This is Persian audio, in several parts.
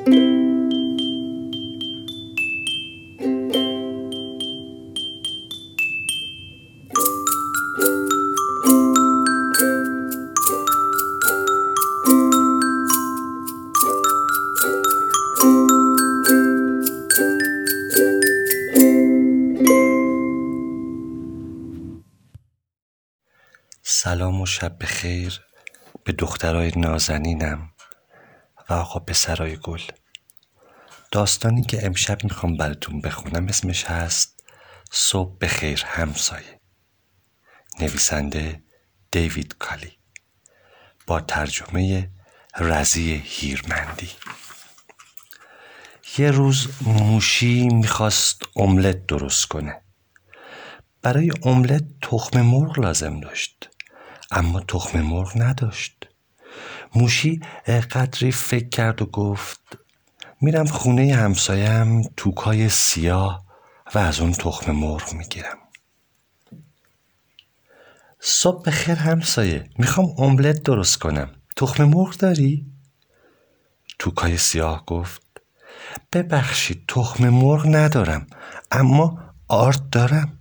سلام و شب بخیر به دخترای نازنینم و آقا پسرای گل. داستانی که امشب میخوام براتون بخونم اسمش هست صبح بخیر همسایه، نویسنده دیوید کالی با ترجمه رضی هیرمندی. یه روز موشی میخواست املت درست کنه. برای املت تخم مرغ لازم داشت، اما تخم مرغ نداشت. موشی قدری فکر کرد و گفت میرم خونه همسایم توکای سیاه و از اون تخم مرغ میگیرم. صبح بخیر همسایه، میخوام املت درست کنم، تخم مرغ داری؟ توکای سیاه گفت ببخشید تخم مرغ ندارم، اما آرد دارم.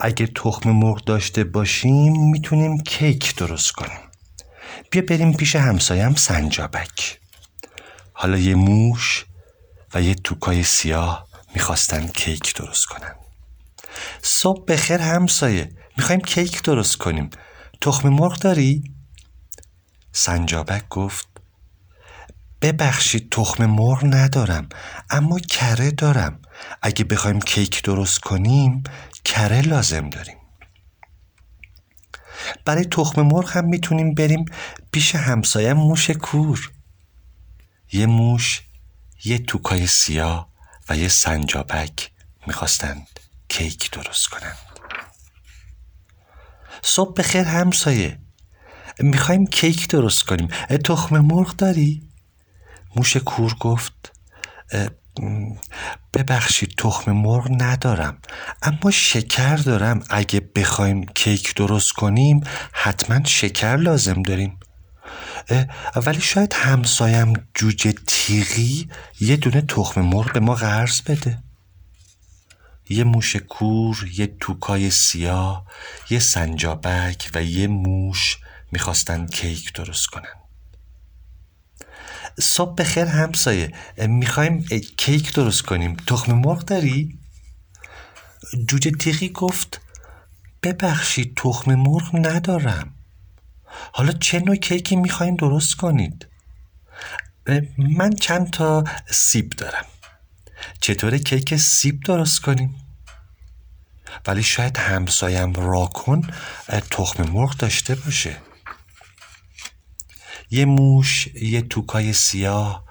اگه تخم مرغ داشته باشیم میتونیم کیک درست کنیم. بیا بریم پیش همسایم سنجابک. حالا یه موش و یه توکای سیاه میخواستن کیک درست کنن. صبح بخیر همسایه، میخوایم کیک درست کنیم، تخم مرغ داری؟ سنجابک گفت ببخشید تخم مرغ ندارم، اما کره دارم. اگه بخوایم کیک درست کنیم کره لازم داریم. برای تخم مرغ هم میتونیم بریم پیش همسایه موش کور. یه موش، یه توکای سیاه و یه سنجابک میخواستند کیک درست کنند. صبح بخیر همسایه، میخوایم کیک درست کنیم، تخم مرغ داری؟ موش کور گفت ببخشید تخم مرغ ندارم، اما شکر دارم. اگه بخوایم کیک درست کنیم حتما شکر لازم داریم، ولی شاید همسایم جوجه تیغی یه دونه تخم مرغ به ما قرض بده. یه موش کور، یه توکای سیاه، یه سنجابک و یه موش میخواستن کیک درست کنن. صبح بخیر همسایه، میخوایم کیک درست کنیم، تخم مرغ داری؟ جوجه تیغی گفت ببخشید تخم مرغ ندارم. حالا چه نوع کیکی میخواین درست کنید؟ من چند تا سیب دارم. چطور کیک سیب درست کنیم؟ ولی شاید همسایم راکون تخم مرغ داشته باشه. یه موش، یه توکای سیاه،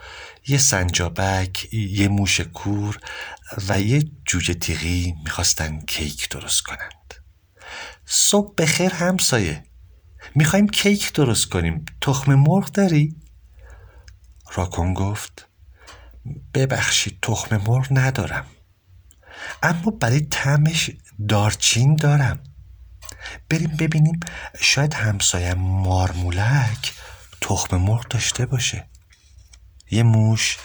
یه سنجابک، یه موش کور و یه جوجه تیغی میخواستن کیک درست کنند. صبح بخیر همسایه، میخوایم کیک درست کنیم، تخم مرغ داری؟ راکون گفت ببخشید تخم مرغ ندارم، اما برای طعمش دارچین دارم. بریم ببینیم شاید همسایم مارمولک تخم مرغ داشته باشه. یه موش،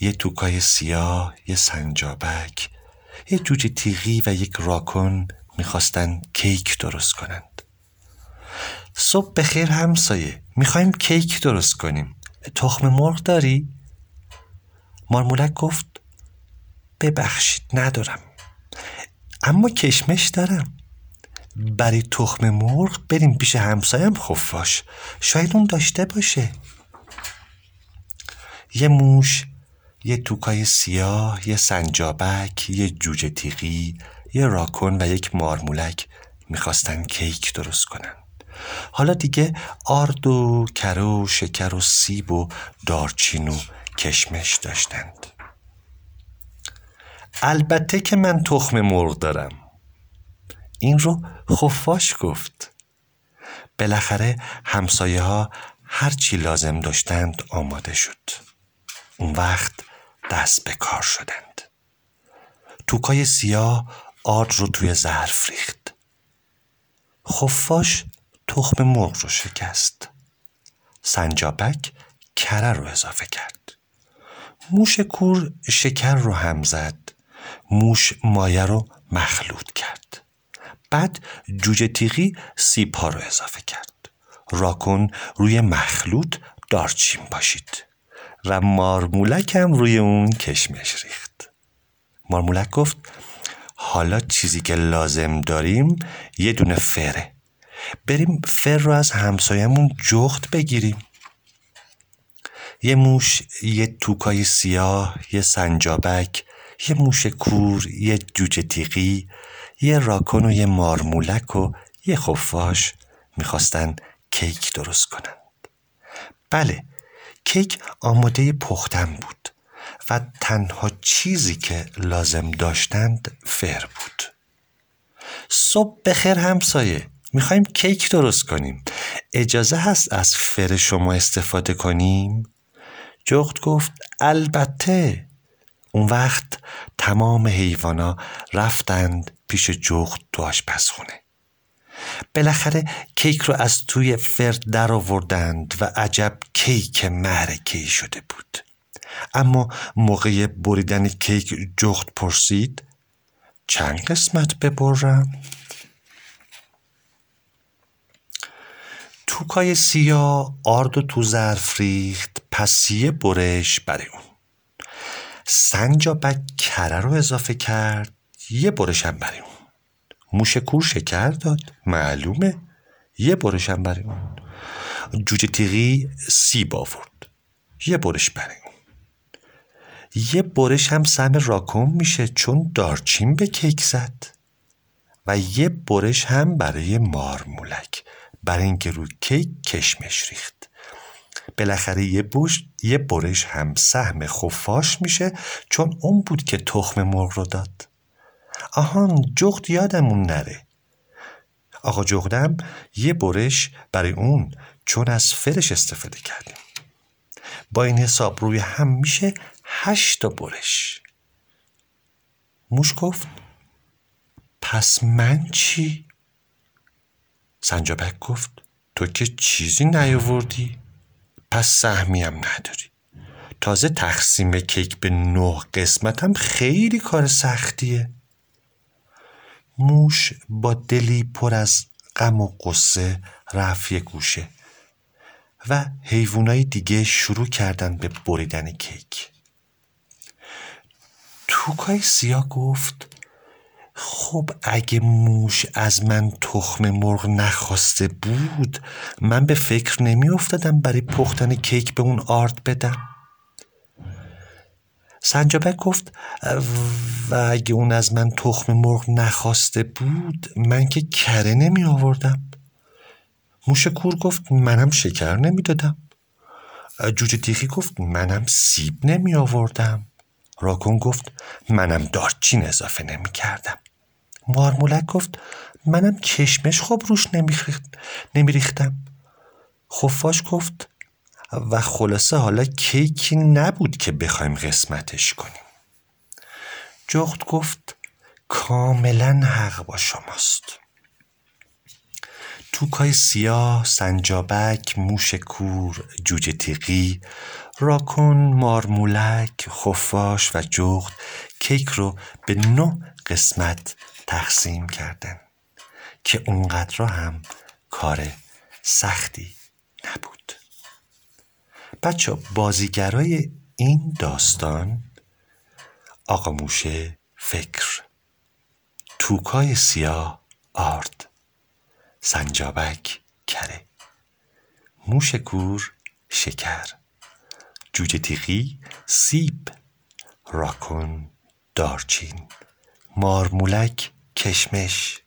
یه توکای سیاه، یه سنجابک، یه جوجه تیغی و یک راکون میخواستن کیک درست کنند. صبح بخیر همسایه، میخوایم کیک درست کنیم، تخم مرغ داری؟ مارمولک گفت ببخشید ندارم، اما کشمش دارم. برای تخم مرغ بریم پیش همسایم خفاش، شاید اون داشته باشه. یه موش، یه توکای سیاه، یه سنجابک، یه جوجه تیغی، یه راکون و یک مارمولک میخواستن کیک درست کنن. حالا دیگه آرد و کره و شکر و سیب و دارچین و کشمش داشتند. البته که من تخم مرغ دارم. این رو خفاش گفت. بالاخره همسایه ها هر چی لازم داشتند آماده شد. اون وقت دست به کار شدند. توکای سیاه آرد رو توی ظرف ریخت. خفاش تخم مرغ رو شکست. سنجابک کره رو اضافه کرد. موش کور شکر رو هم زد، موش مایه رو مخلوط کرد، بعد جوجه تیغی سیب ها رو اضافه کرد. راکون روی مخلوط دارچین باشید و مارمولک هم روی اون کشمش ریخت. مارمولک گفت حالا چیزی که لازم داریم یه دونه فره، بریم فر رو از همسایمون جغد بگیریم. یه موش، یه توکای سیاه، یه سنجابک، یه موش کور، یه جوجه تیغی، یه راکون و یه مارمولک و یه خفاش میخواستن کیک درست کنند. بله، کیک آماده پختن بود و تنها چیزی که لازم داشتند فر بود. صبح بخیر همسایه، میخوایم کیک درست کنیم، اجازه هست از فر شما استفاده کنیم؟ جغد گفت البته. اون وقت تمام حیوانا رفتند پیش جغد تو آشپزخونه. بالاخره کیک رو از توی فر در آوردند و عجب کیک معرکه‌ای شده بود. اما موقع بریدن کیک جغد پرسید چند قسمت ببرم؟ توکای سیاه آرد و تو ظرف ریخت، پس یه برش برای اون. سنجابک کره رو اضافه کرد، یه برش هم برای اون. موش کور شکر داد، معلومه، یه برش هم برای اون. جوجه تیغی سیب آورد، یه برش برای اون. یه برش هم سم راکم میشه چون دارچین به کیک زد. و یه برش هم برای مارمولک، برای اینکه روی کیک کشمش ریخت. بالاخره یه برش هم سهم خفاش میشه چون اون بود که تخم مرغ رو داد. آهان، جغد یادمون نره. آقا جغدم یه برش برای اون چون از فرش استفاده کردیم. با این حساب روی هم میشه 8 برش. موش گفت پس من چی؟ سنجابک گفت تو که چیزی نیاوردی، پس سهمی هم نداری. تازه تقسیم کیک به 9 قسمت هم خیلی کار سختیه. موش با دلی پر از غم و غصه رفت یه گوشه و حیوانای دیگه شروع کردن به بریدن کیک. توکای سیاه گفت خب اگه موش از من تخم مرغ نخواسته بود، من به فکر نمی افتادم برای پختن کیک به اون آرد بدم. سنجابک گفت و اگه اون از من تخم مرغ نخواسته بود، من که کره نمی آوردم. موش کور گفت منم شکر نمی دادم. جوجه تیغی گفت منم سیب نمی آوردم. راکون گفت منم دارچین اضافه نمی کردم. مارمولک گفت منم کشمش خوب روش نمی ریختم. خفاش گفت و خلاصه حالا کیکی نبود که بخوایم قسمتش کنیم. جغد گفت کاملا حق با شماست. توکای سیاه، سنجابک، موش کور، جوجه تیغی، راکون، مارمولک، خفاش و جغد کیک رو به 9 قسمت تقسیم کردن که اونقدر هم کار سختی نبود. بچه بازیگرای این داستان آقا موشه فکر، توکای سیاه آرد، سنجابک کره، موش کور شکر، جوجه تیغی سیب، راکون دارچین، مارمولک کشمش،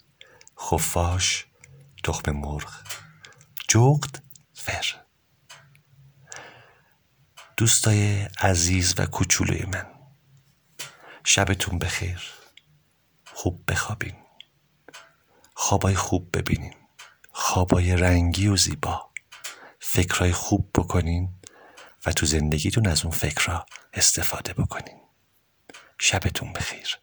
خفاش تخم مرغ، جغد فر. دوستای عزیز و کوچولوی من، شبتون بخیر، خوب بخوابین، خوابای خوب ببینین، خوابای رنگی و زیبا، فکرای خوب بکنین و تو زندگیتون از اون فکرها استفاده بکنین. شبتون بخیر.